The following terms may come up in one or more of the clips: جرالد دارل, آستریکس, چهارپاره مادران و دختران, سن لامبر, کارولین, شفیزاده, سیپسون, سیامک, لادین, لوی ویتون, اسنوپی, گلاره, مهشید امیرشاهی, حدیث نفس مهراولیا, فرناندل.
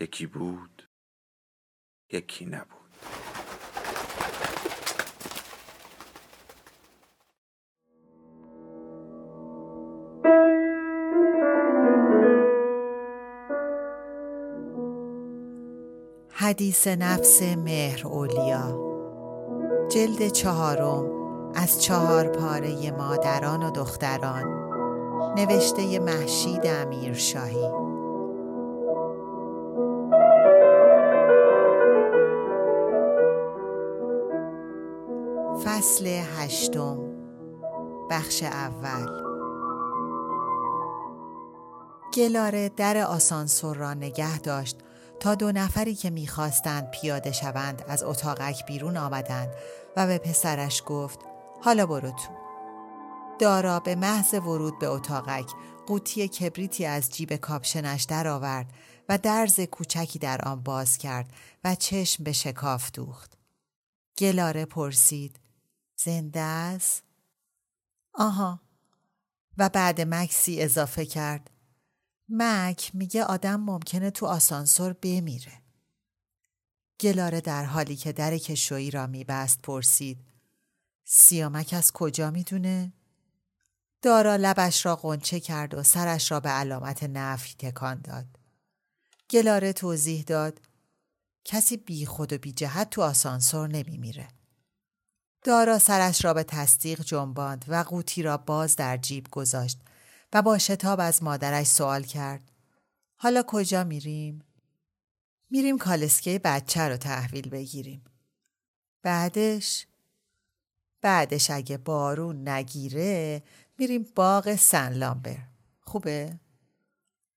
یکی بود، یکی نبود. حدیث نفس مهراولیا، جلد 4 از 4 پاره مادران و دختران، نوشته مهشید امیرشاهی. فصل 8، بخش اول. گلاره در آسانسور را نگه داشت تا 2 نفری که می‌خواستند پیاده شوند از اتاقک بیرون آمدند و به پسرش گفت حالا برو تو. دارا به محض ورود به اتاقک قوطی کبریتی از جیب کاپشنش درآورد و درز کوچکی در آن باز کرد و چشم به شکاف دوخت. گلاره پرسید زنده است؟ آها. و بعد مکسی اضافه کرد مک میگه آدم ممکنه تو آسانسور بمیره. گلاره در حالی که در کشویی را میبست پرسید سیامک از کجا میدونه؟ دارا لبش را قنچه کرد و سرش را به علامت نفی تکان داد. گلاره توضیح داد کسی بی خود و بی جهت تو آسانسور نمی میره. دارا سرش را به تصدیق جنباند و قوطی را باز در جیب گذاشت و با شتاب از مادرش سوال کرد حالا کجا میریم؟ میریم کالسکه بچه رو تحویل بگیریم. بعدش اگه بارون نگیره میریم باغ سن لامبر. خوبه؟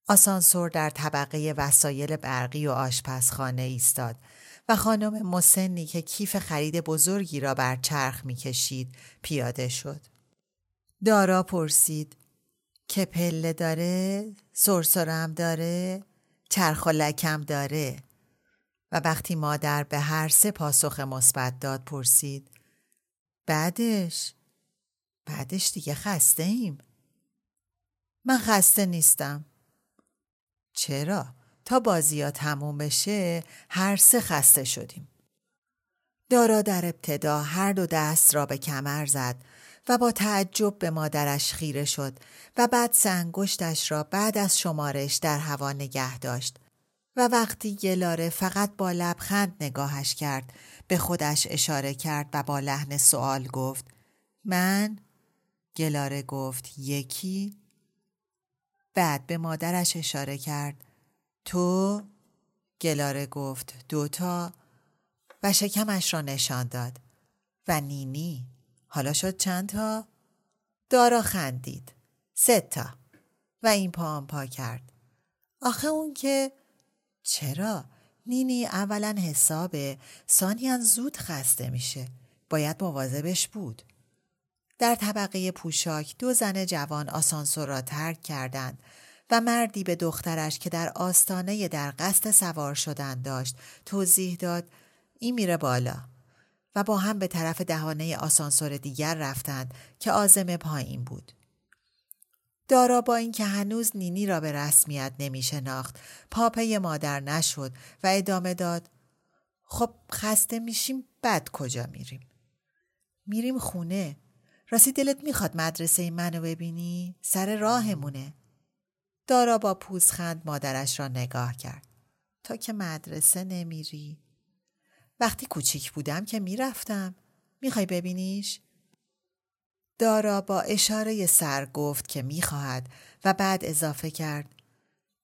آسانسور در طبقه وسایل برقی و آشپزخانه ایستاد و خانم مسنی که کیف خرید بزرگی را بر چرخ می‌کشید پیاده شد. دارا پرسید که پله داره؟ سرسرم داره؟ چرخ و لکم داره؟ و وقتی مادر به هر 3 پاسخ مثبت داد پرسید بعدش دیگه خسته ایم. من خسته نیستم. چرا؟ تا بازی ها تموم بشه هر 3 خسته شدیم. دارا در ابتدا هر 2 دست را به کمر زد و با تعجب به مادرش خیره شد و بعد سنگشتش را بعد از شمارش در هوا نگه داشت و وقتی گلاره فقط با لبخند نگاهش کرد به خودش اشاره کرد و با لحن سوال گفت من؟ گلاره گفت یکی؟ بعد به مادرش اشاره کرد تو؟ گلاره گفت 2 تا و شکمش را نشان داد و نینی. حالا شد چند تا؟ دارا خندید 3 تا و این پا آن پا کرد. آخه اون که چرا؟ نینی اولا حسابه، ثانیا زود خسته میشه، باید مواظبش بود. در طبقه پوشاک 2 زن جوان آسانسور را ترک کردند و مردی به دخترش که در آستانه در قصد سوار شدن داشت توضیح داد این میره بالا و با هم به طرف دهانه آسانسور دیگر رفتند که عازم پایین بود. دارا با اینکه هنوز نینی را به رسمیت نمی شناخت پاپه مادر نشد و ادامه داد خب خسته میشیم بعد کجا میریم؟ میریم خونه. راستی دلت میخواد مدرسه منو ببینی؟ سر راهمونه. دارا با پوزخند مادرش را نگاه کرد. تا که مدرسه نمیری؟ وقتی کوچیک بودم که میرفتم. میخوای ببینیش؟ دارا با اشاره سر گفت که میخواهد و بعد اضافه کرد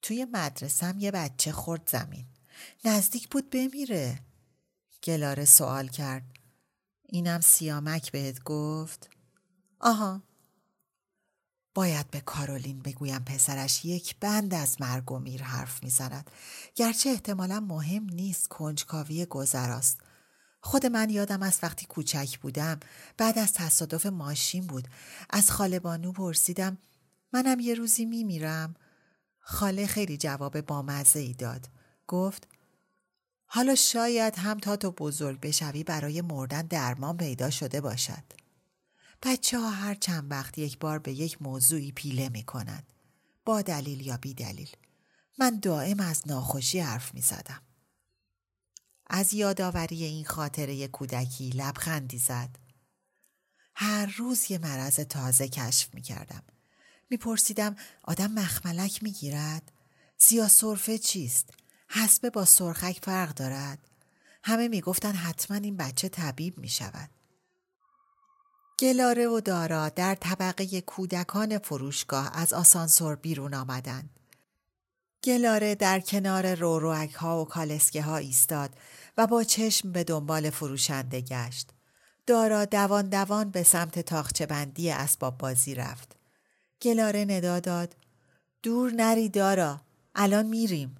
توی مدرسم یه بچه خورد زمین. نزدیک بود بمیره. گلاره سوال کرد اینم سیامک بهت گفت؟ آها. باید به کارولین بگویم پسرش یک بند از مرگ و میر حرف میزند. گرچه احتمالاً مهم نیست، کنجکاوی گذراست. خود من یادم از وقتی کوچک بودم، بعد از تصادف ماشین بود، از خاله بانو پرسیدم منم یه روزی میمیرم؟ خاله خیلی جواب بامزه ای داد. گفت حالا شاید هم تا تو بزرگ بشوی برای مردن درمان پیدا شده باشد. بچه ها هر چند وقت یک بار به یک موضوعی پیله می کنند. با دلیل یا بی دلیل. من دائم از ناخوشی حرف می زدم. از یادآوری این خاطره کودکی لبخندی زد. هر روز یه مرض تازه کشف می کردم. می پرسیدم آدم مخملک می گیرد؟ سیاه سرفه چیست؟ حسبه با سرخک فرق دارد؟ همه می گفتن حتما این بچه طبیب می شود. گلاره و دارا در طبقه کودکان فروشگاه از آسانسور بیرون آمدند. گلاره در کنار روروک ها و کالسکه ها ایستاد و با چشم به دنبال فروشنده گشت. دارا دوان دوان به سمت تاخچه بندی اسباب بازی رفت. گلاره ندا داد دور نری دارا، الان میریم.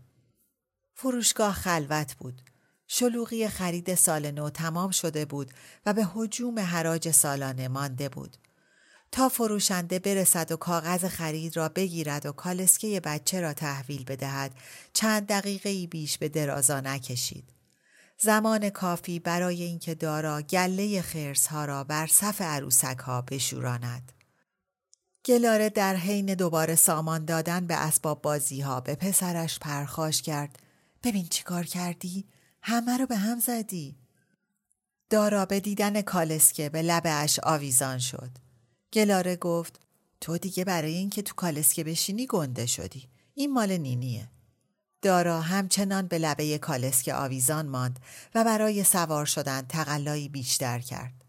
فروشگاه خلوت بود. شلوغی خرید سال نو تمام شده بود و به هجوم حراج سالانه مانده بود. تا فروشنده برسد و کاغذ خرید را بگیرد و کالسکه بچه را تحویل بدهد، چند دقیقه‌ای بیش به درازا نکشید. زمان کافی برای اینکه دارا گله خرس‌ها را بر صف عروسک‌ها بشوراند. گلاره در حین دوباره سامان دادن به اسباب بازی‌ها به پسرش پرخاش کرد. ببین چی کار کردی؟ همه رو به هم زدی. دارا به دیدن کالسکه به لبش آویزان شد. گلاره گفت تو دیگه برای این که تو کالسکه بشینی گنده شدی. این مال نینیه. دارا همچنان به لبه کالسکه آویزان ماند و برای سوار شدن تقلایی بیشتر کرد.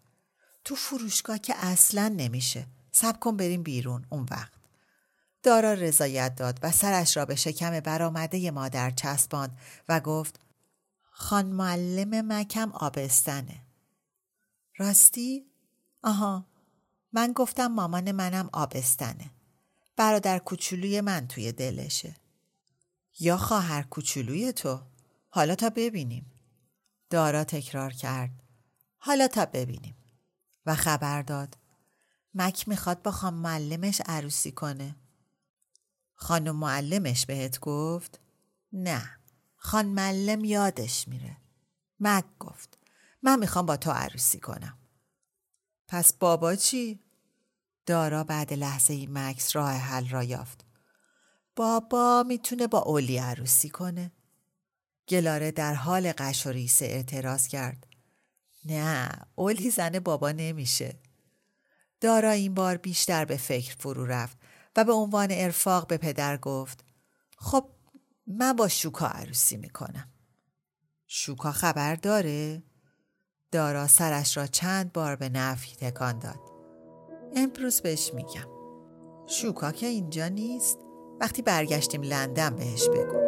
تو فروشگاه که اصلاً نمیشه. صبر کن بریم بیرون اون وقت. دارا رضایت داد و سرش را به شکم برآمده مادر چسباند و گفت خان معلم مکم آبستنه. راستی؟ آها، من گفتم مامان منم آبستنه. برادر کوچولوی من توی دلشه. یا خواهر کوچولوی تو. حالا تا ببینیم. دارا تکرار کرد. حالا تا ببینیم. و خبر داد. مک میخواد با خان معلمش عروسی کنه. خانم معلمش بهت گفت؟ نه. خان معلم یادش میره. مک گفت من میخوام با تو عروسی کنم. پس بابا چی؟ دارا بعد لحظه ای مکس راه حل را یافت. بابا میتونه با اولی عروسی کنه. گلاره در حال قش و ریسه اعتراض کرد. نه، اولی زن بابا نمیشه. دارا این بار بیشتر به فکر فرو رفت و به عنوان ارفاق به پدر گفت خب من با شوکا عروسی میکنم. شوکا خبر داره؟ دارا سرش را چند بار به نفی تکان داد. امروز بهش میگم. شوکا که اینجا نیست. وقتی برگشتیم لندن بهش بگو.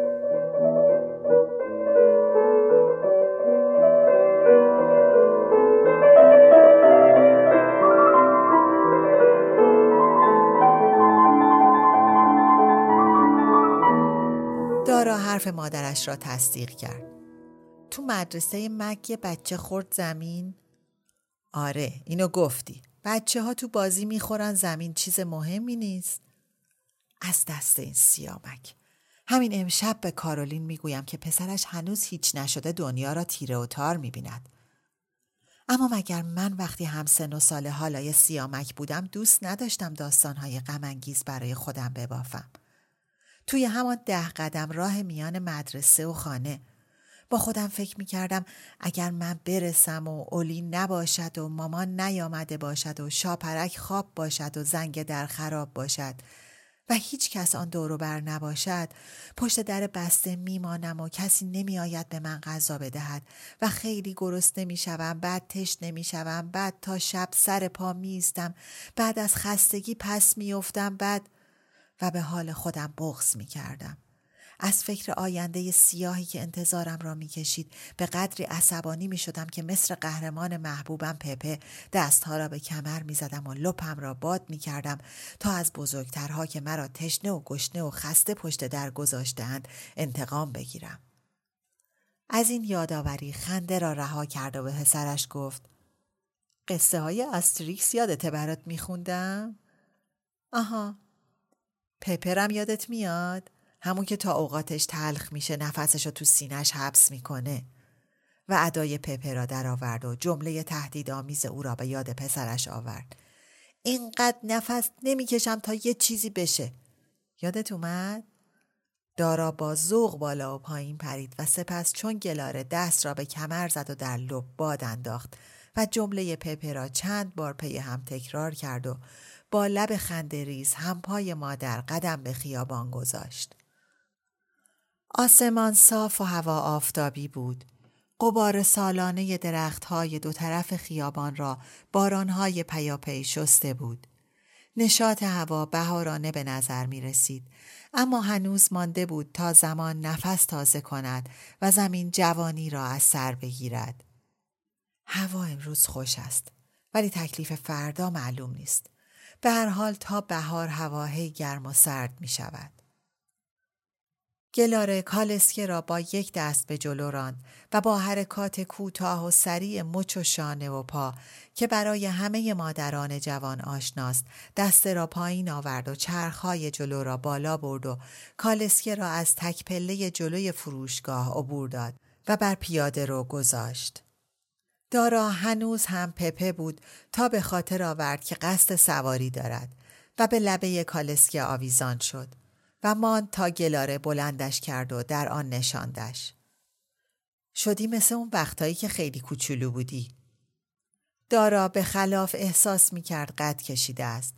دارا حرف مادرش را تصدیق کرد. تو مدرسه مک یه بچه خورد زمین؟ آره، اینو گفتی. بچه ها تو بازی میخورن زمین، چیز مهمی نیست. از دست این سیامک. همین امشب به کارولین میگویم که پسرش هنوز هیچ نشده دنیا را تیره و تار میبیند. اما مگر من وقتی همسن و ساله حالای سیامک بودم دوست نداشتم داستانهای غم‌انگیز برای خودم ببافم. توی همان 10 قدم راه میان مدرسه و خانه با خودم فکر می‌کردم اگر من برسم و اولی نباشد و مامان نیامده باشد و شاپرک خواب باشد و زنگ در خراب باشد و هیچ کس آن دور و بر نباشد، پشت در بسته میمانم و کسی نمیآید به من غذا بدهد و خیلی گرسنه میشوم، بعد تشنه میشوم، بعد تا شب سر پا میایستم، بعد از خستگی پس میافتم، بعد و به حال خودم بغض می کردم. از فکر آینده سیاهی که انتظارم را می‌کشید به قدری عصبانی می‌شدم که مثل قهرمان محبوبم پپه دست‌ها را به کمر می‌زدم و لپم را باد می‌کردم تا از بزرگترها که مرا تشنه و گشنه و خسته پشت در گذاشته‌اند انتقام بگیرم. از این یادآوری خنده را رها کرد و به پسرش گفت: قصه های آستریکس یادت برات میخوندم؟ آها. پپرم یادت میاد؟ همون که تا اوقاتش تلخ میشه نفسشو تو سینش حبس میکنه. و ادای پپر را در آورد و جمله تهدیدآمیز او را به یاد پسرش آورد. اینقدر نفس نمیکشم تا یه چیزی بشه. یادت اومد؟ دارا با ذوق بالا و پایین پرید و سپس چون گلاره دست را به کمر زد و در لب باد انداخت و جمله پپه را چند بار پی هم تکرار کرد و با لب خنده ریز هم پای مادر قدم به خیابان گذاشت. آسمان صاف و هوا آفتابی بود. غبار سالانه درخت‌های دو طرف خیابان را باران‌های پیاپی شسته بود. نشاط هوا بهارانه به نظر می رسید، اما هنوز مانده بود تا زمان نفس تازه کند و زمین جوانی را از سر بگیرد. هوا امروز خوش است، ولی تکلیف فردا معلوم نیست. به هر حال تا بهار هوا هی گرم و سرد می شود. گلاره کالسکه را با یک دست به جلو راند و با حرکات کوتاه و سریع مچ و شانه و پا که برای همه مادران جوان آشناست، دست را پایین آورد و چرخهای جلو را بالا برد و کالسکه را از تک پله جلوی فروشگاه عبور داد و بر پیاده رو گذاشت. دارا هنوز هم پپه بود تا به خاطر آورد که قصد سواری دارد و به لبه کالسکه آویزان شد و ماند تا گلاره بلندش کرد و در آن نشاندش. شدی مثل اون وقتایی که خیلی کوچولو بودی. دارا به خلاف احساس می کرد قد کشیده است.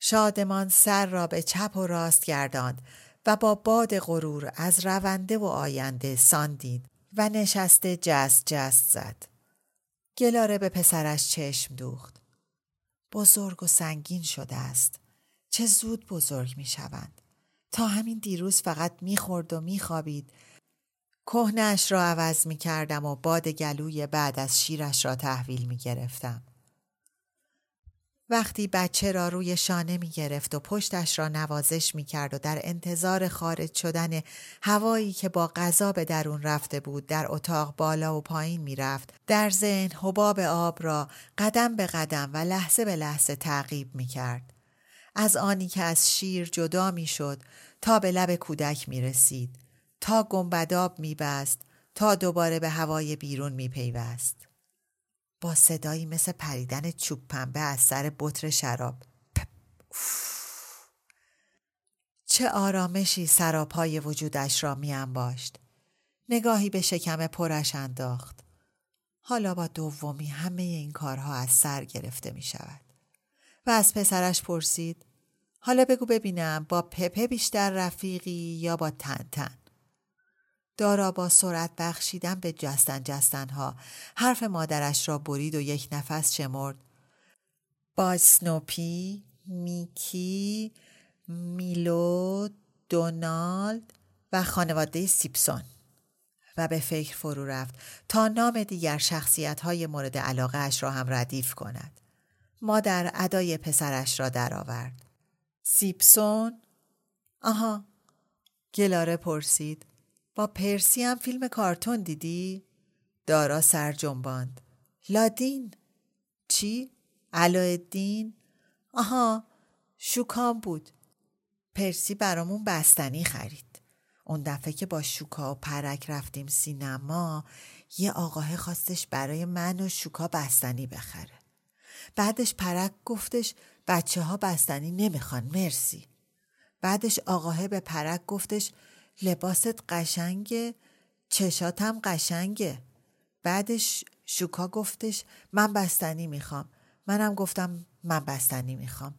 شادمان سر را به چپ و راست گرداند و با باد غرور از رونده و آینده ساندید و نشسته جست زد. گلاره به پسرش چشم دوخت. بزرگ و سنگین شده است. چه زود بزرگ می شوند. تا همین دیروز فقط میخورد و میخوابید. کهنه‌اش را عوض میکردم و باد گلوی بعد از شیرش را تحویل میگرفتم. وقتی بچه را روی شانه میگرفت و پشتش را نوازش میکرد و در انتظار خارج شدن هوایی که با غذا به درون رفته بود در اتاق بالا و پایین میرفت، در ذهن حباب آب را قدم به قدم و لحظه به لحظه تعقیب میکرد. از آنی که از شیر جدا می شد تا به لب کودک می رسید، تا گنبداب می بست، تا دوباره به هوای بیرون می پیوست. با صدایی مثل پریدن چوب پنبه از سر بطر شراب. چه آرامشی سراپای وجودش را می انباشت. نگاهی به شکم پرش انداخت. حالا با دومی همه این کارها از سر گرفته می شود. و از پسرش پرسید: حالا بگو ببینم، با پپه بیشتر رفیقی یا با تن؟ دارا با سرعت بخشیدن به جستنها حرف مادرش را برید و یک نفس شمرد: با اسنوپی، میکی، میلو، دونالد و خانواده سیپسون. و به فکر فرو رفت تا نام دیگر شخصیت‌های مورد علاقه اش را هم ردیف کند. مادر ادای پسرش را درآورد. سیپسون؟ آها. گلاره پرسید: با پرسی هم فیلم کارتون دیدی؟ دارا سر جنباند. لادین؟ چی؟ علاءالدین؟ آها، شوکام بود. پرسی برامون بستنی خرید. اون دفعه که با شوکا و پرک رفتیم سینما، یه آقاه خواستش برای من و شوکا بستنی بخره. بعدش پرک گفتش بچه ها بستنی نمیخوان مرسی. بعدش آقاه به پرک گفتش لباست قشنگه، چشاتم قشنگه. بعدش شوکا گفتش من بستنی میخوام. منم گفتم من بستنی میخوام.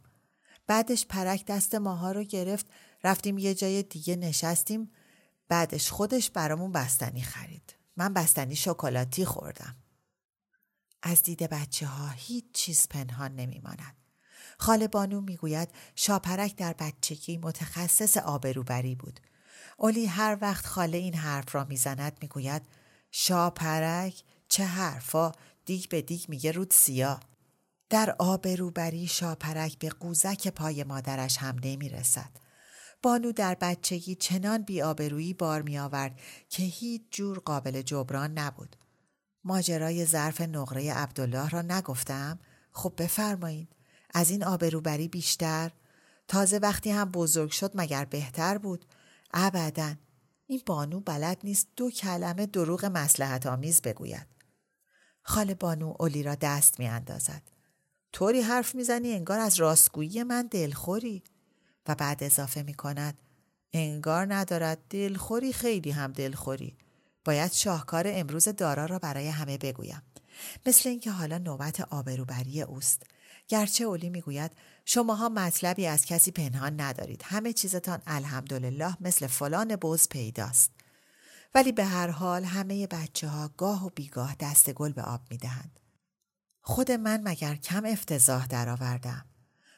بعدش پرک دست ماها رو گرفت، رفتیم یه جای دیگه نشستیم. بعدش خودش برامون بستنی خرید. من بستنی شکلاتی خوردم. از دید بچه ها هیچ چیز پنهان نمی ماند. خاله بانو می گوید شاپرک در بچگی متخصص آبروبری بود. اولی هر وقت خاله این حرف را میزند میگوید شاپرک چه حرفا، دیگ به دیگ میگه رود سیاه. در آب روبری شاپرک به قوزک پای مادرش هم نمیرسد. بانو در بچگی چنان بی‌آبرویی بار می آورد که هیچ جور قابل جبران نبود. ماجرای ظرف نقره عبدالله را نگفتم؟ خب بفرمایید. از این آبروبری بیشتر؟ تازه وقتی هم بزرگ شد مگر بهتر بود؟ ابداً. این بانو بلد نیست دو کلمه دروغ مصلحت آمیز بگوید. خاله بانو اولی را دست می اندازد. طوری حرف می زنی انگار از راستگویی من دلخوری. و بعد اضافه می کند انگار ندارد دلخوری، خیلی هم دلخوری. باید شاهکار امروز دارا را برای همه بگویم. مثل اینکه حالا نوبت آبروبری اوست. گرچه اولی می گوید شماها مطلبی از کسی پنهان ندارید، همه چیزتان الحمدلله مثل فلان بوز پیداست. ولی به هر حال همه بچه ها گاه و بیگاه دست گل به آب می دهند. خود من مگر کم افتضاح درآوردم؟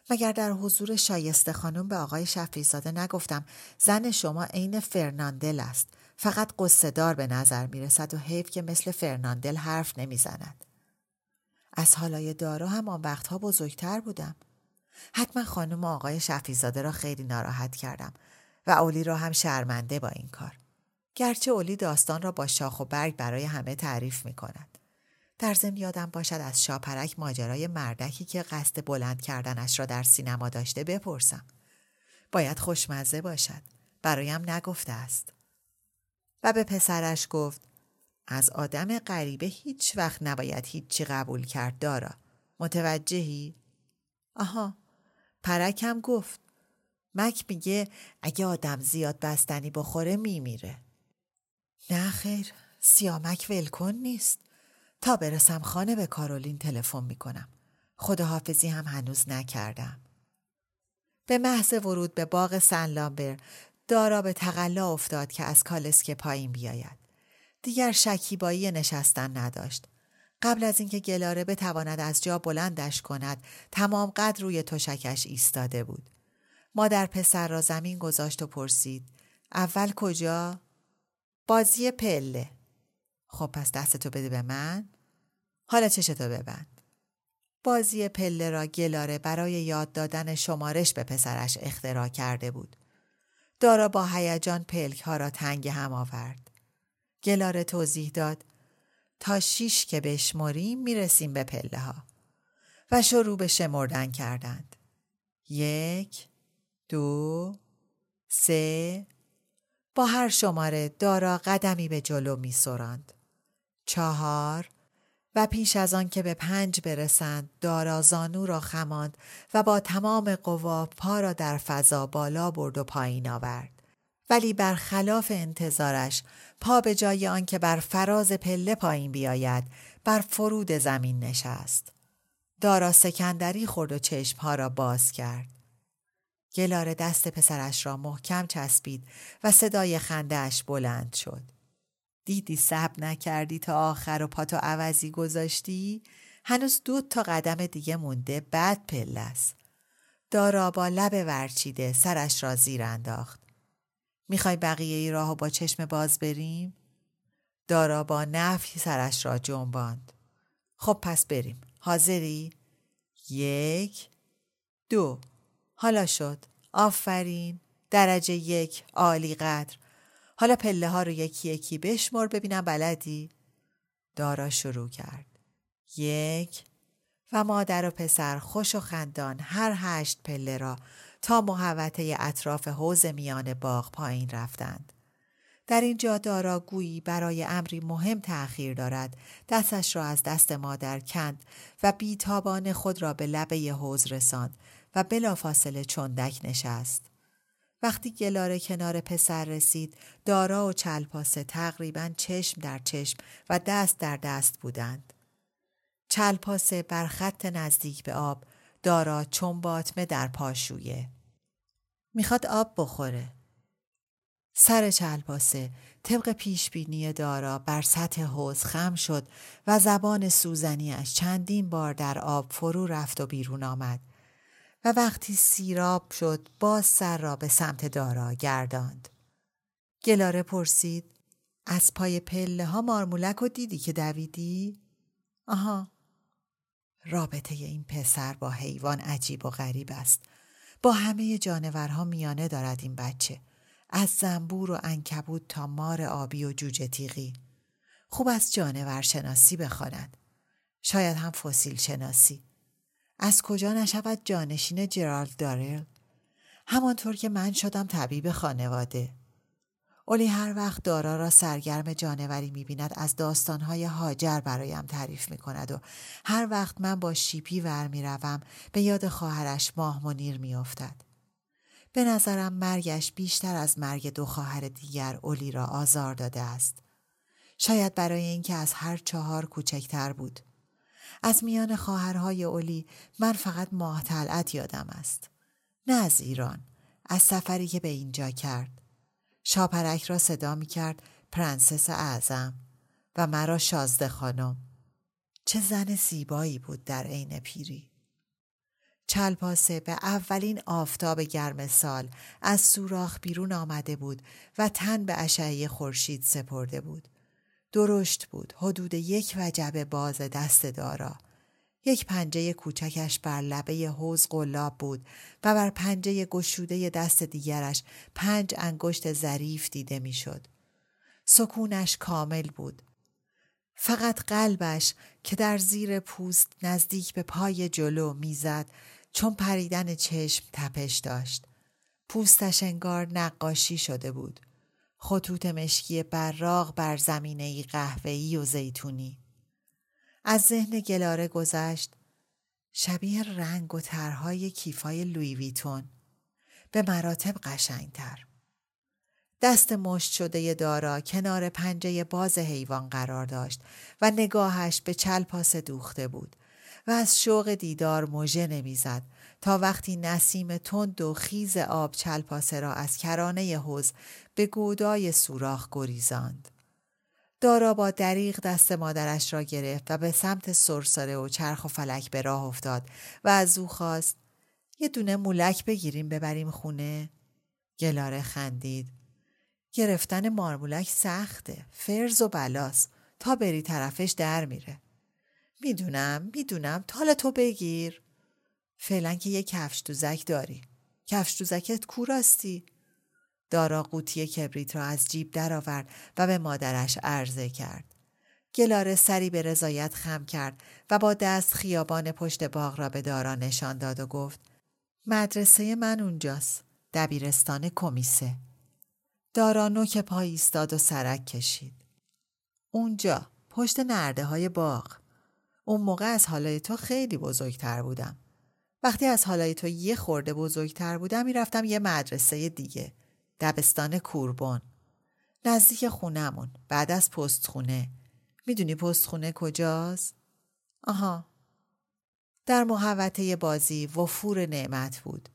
مگر در حضور شایسته خانم به آقای شفیزاده نگفتم زن شما عین فرناندل است، فقط قصه‌دار به نظر می رسد و حیف که مثل فرناندل حرف نمی زند. از حالای دارا هم آن وقتها بزرگتر بودم. حتما خانم آقای شفیزاده را خیلی ناراحت کردم و اولی را هم شرمنده با این کار. گرچه اولی داستان را با شاخ و برگ برای همه تعریف می کند. در ضمن یادم باشد از شاپرک ماجرای مردکی که قصد بلند کردنش را در سینما داشته بپرسم. باید خوشمزه باشد. برایم نگفته است. و به پسرش گفت از آدم غریبه هیچ وقت نباید هیچی قبول کرد دارا. متوجهی؟ آها. پرک هم گفت. مک میگه اگه آدم زیاد بستنی بخوره میمیره. نه خیر، سیامک ولکن نیست. تا برسم خانه به کارولین تلفن میکنم. خداحافظی هم هنوز نکردم. به محض ورود به باغ سن لامبر دارا به تقلا افتاد که از کالسکه پایین بیاید. دیگر شکیبایی نشستن نداشت. قبل از اینکه گلاره بتواند از جا بلندش کند تمام قد روی تشکش ایستاده بود. مادر پسر را زمین گذاشت و پرسید اول کجا؟ بازی پله. خب پس دستتو بده به من. حالا چشتو ببند. بازی پله را گلاره برای یاد دادن شمارش به پسرش اختراع کرده بود. دارا با هیجان پلک ها را تنگ هم آورد. گلاره توضیح داد تا 6 که بشمریم میرسیم به پله ها و شروع به شمردن کردند. 1 2 3. با هر شماره دارا قدمی به جلو میسراند. 4 و پیش از آن که به 5 برسند دارا زانو را خماند و با تمام قوا پا را در فضا بالا برد و پایین آورد. ولی برخلاف انتظارش پا به جای آن که بر فراز پله پایین بیاید بر فرود زمین نشست. دارا سکندری خورد و چشمها را باز کرد. گلاره دست پسرش را محکم چسبید و صدای خنده‌اش بلند شد. دیدی صبر نکردی تا آخر و پاتو عوضی گذاشتی؟ هنوز 2 قدم دیگه مونده بعد پله است. دارا با لب ورچیده سرش را زیر انداخت. میخوای بقیه ای راهو با چشم باز بریم؟ دارا با نفی سرش را جنباند. خب پس بریم. حاضری؟ 1 2. حالا شد. آفرین. درجه 1 عالی قدر. حالا پله ها رو یکی یکی بشمر ببینم بلدی؟ دارا شروع کرد. 1 و مادر و پسر خوش و خندان هر 8 پله را تا محوطه اطراف حوض میان باغ پایین رفتند. در اینجا دارا گویی برای امری مهم تأخیر دارد دستش را از دست مادر کند و بیتابان خود را به لبه حوض رساند و بلافاصله چندک نشست. وقتی گلاره کنار پسر رسید دارا و چلپاسه تقریباً چشم در چشم و دست در دست بودند. چلپاسه بر خط نزدیک به آب، دارا چون باطمه در پاشویه. میخواد آب بخوره. سر چلپاسه طبق پیشبینی دارا بر سطح حوض خم شد و زبان سوزنیش چندین بار در آب فرو رفت و بیرون آمد و وقتی سیراب شد باز سر را به سمت دارا گرداند. گلاره پرسید: از پای پله ها مارمولک رو دیدی که دویدی؟ آها. رابطه این پسر با حیوان عجیب و غریب است. با همه جانورها میانه دارد این بچه. از زنبور و عنکبوت تا مار آبی و جوجه تیغی. خوب از جانور شناسی بخواند. شاید هم فسیل شناسی. از کجا نشود جانشین جرالد دارل؟ همانطور که من شدم طبیب خانواده. اولی هر وقت دارا را سرگرم جانوری می‌بیند از داستان‌های هاجر برایم تعریف می‌کند و هر وقت من با شیپی ور می‌روم به یاد خواهرش ماه منیر می‌افتد. به نظرم مرگش بیشتر از مرگ دو خواهر دیگر اولی را آزار داده است. شاید برای اینکه از هر چهار کوچکتر بود. از میان خواهرهای اولی من فقط ماه طلعت یادم است. نه از ایران، از سفری که به اینجا کرد. شاپرک را صدا می کرد پرنسس اعظم و مرا شازده خانم. چه زن زیبایی بود در عین پیری. چلپاسه به اولین آفتاب گرم سال از سوراخ بیرون آمده بود و تن به اشعه خورشید سپرده بود. درشت بود، حدود یک وجب باز دست دارا. یک پنجه کوچکش بر لبه حوض قلاب بود و بر پنجه گشوده دست دیگرش 5 انگشت ظریف دیده میشد. سکونش کامل بود. فقط قلبش که در زیر پوست نزدیک به پای جلو میزد، چون پریدن چشم تپش داشت. پوستش انگار نقاشی شده بود. خطوط مشکی براق بر زمینه‌ای قهوه‌ای و زیتونی. از ذهن گلاره گذشت: شبیه رنگ و طرح‌های کیفای لوی ویتون، به مراتب قشنگتر. دست مشت شده دارا کنار پنجه باز حیوان قرار داشت و نگاهش به چلپاس دوخته بود و از شوق دیدار موجه نمیزد تا وقتی نسیم تند و خیز آب چلپاسه را از کرانه حوض به گودای سوراخ گریزاند. دارا با دریغ دست مادرش را گرفت و به سمت سرسره و چرخ و فلک به راه افتاد و از او خواست: یه دونه مولک بگیریم ببریم خونه؟ گلاره خندید: گرفتن مارمولک سخته، فرز و بلاست، تا بری طرفش در میره. میدونم، تال تو بگیر. فعلا که یه کفش دوزک داری. کفش دوزکت کو راستی؟ دارا قوطی کبریت را از جیب درآورد و به مادرش عرضه کرد. گلاره سری به رضایت خم کرد و با دست خیابان پشت باغ را به دارا نشان داد و گفت: مدرسه من اونجاست، دبیرستان کمیسه. دارا نوک پای ایستاد و سرک کشید. اونجا، پشت نرده های باغ. اون موقع از حالای تو خیلی بزرگتر بودم. وقتی از حالای تو یه خورده بزرگتر بودم میرفتم یه مدرسه دیگه، دبستان کوربون، نزدیک خونمون، بعد از پستخونه. میدونی پستخونه کجاست؟ آها. در محوطه بازی وفور نعمت بود.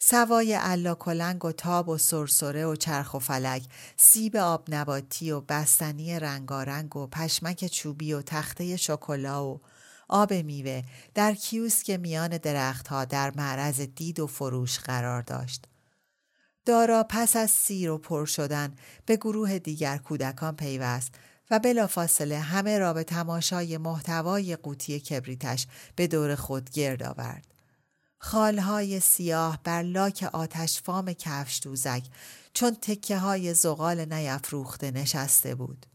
سوای علا کلنگ و تاب و سرسره و چرخ و فلک، سیب آب نباتی و بستنی رنگارنگ و پشمک چوبی و تخته شکلا و آب میوه در کیوسک میان درختها در معرض دید و فروش قرار داشت. دارا پس از سیر و پر شدن به گروه دیگر کودکان پیوست و بلافاصله همه را به تماشای محتوای قوطی کبریتش به دور خود گرد آورد. خالهای سیاه بر لاک آتشفام کفش دوزک چون تکه های زغال نیفروخته نشسته بود.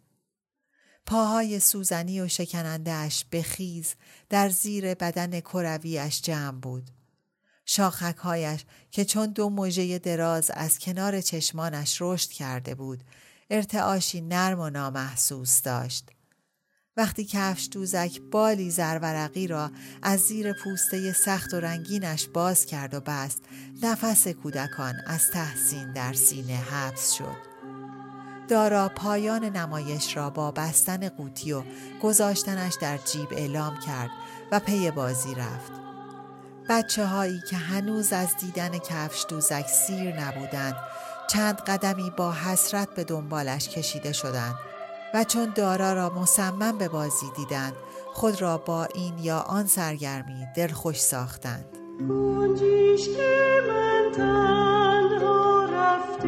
پاهای سوزنی و شکنندهش به خیز در زیر بدن کرویش جمع بود. شاخک‌هایش که چون 2 مژه دراز از کنار چشمانش رشد کرده بود، ارتعاشی نرم و نامحسوس داشت. وقتی کفش دوزک بالی زرورقی را از زیر پوسته سخت و رنگینش باز کرد و بست، نفس کودکان از تحسین در سینه حبس شد. دارا پایان نمایش را با بستن قوطی و گذاشتنش در جیب اعلام کرد و پی بازی رفت. بچه هایی که هنوز از دیدن کفش دوزک سیر نبودند، چند قدمی با حسرت به دنبالش کشیده شدند و چون دارا را مصمم به بازی دیدند، خود را با این یا آن سرگرمی دلخوش ساختند. گنجیش که من تنها رفته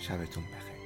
شبتون بخیر.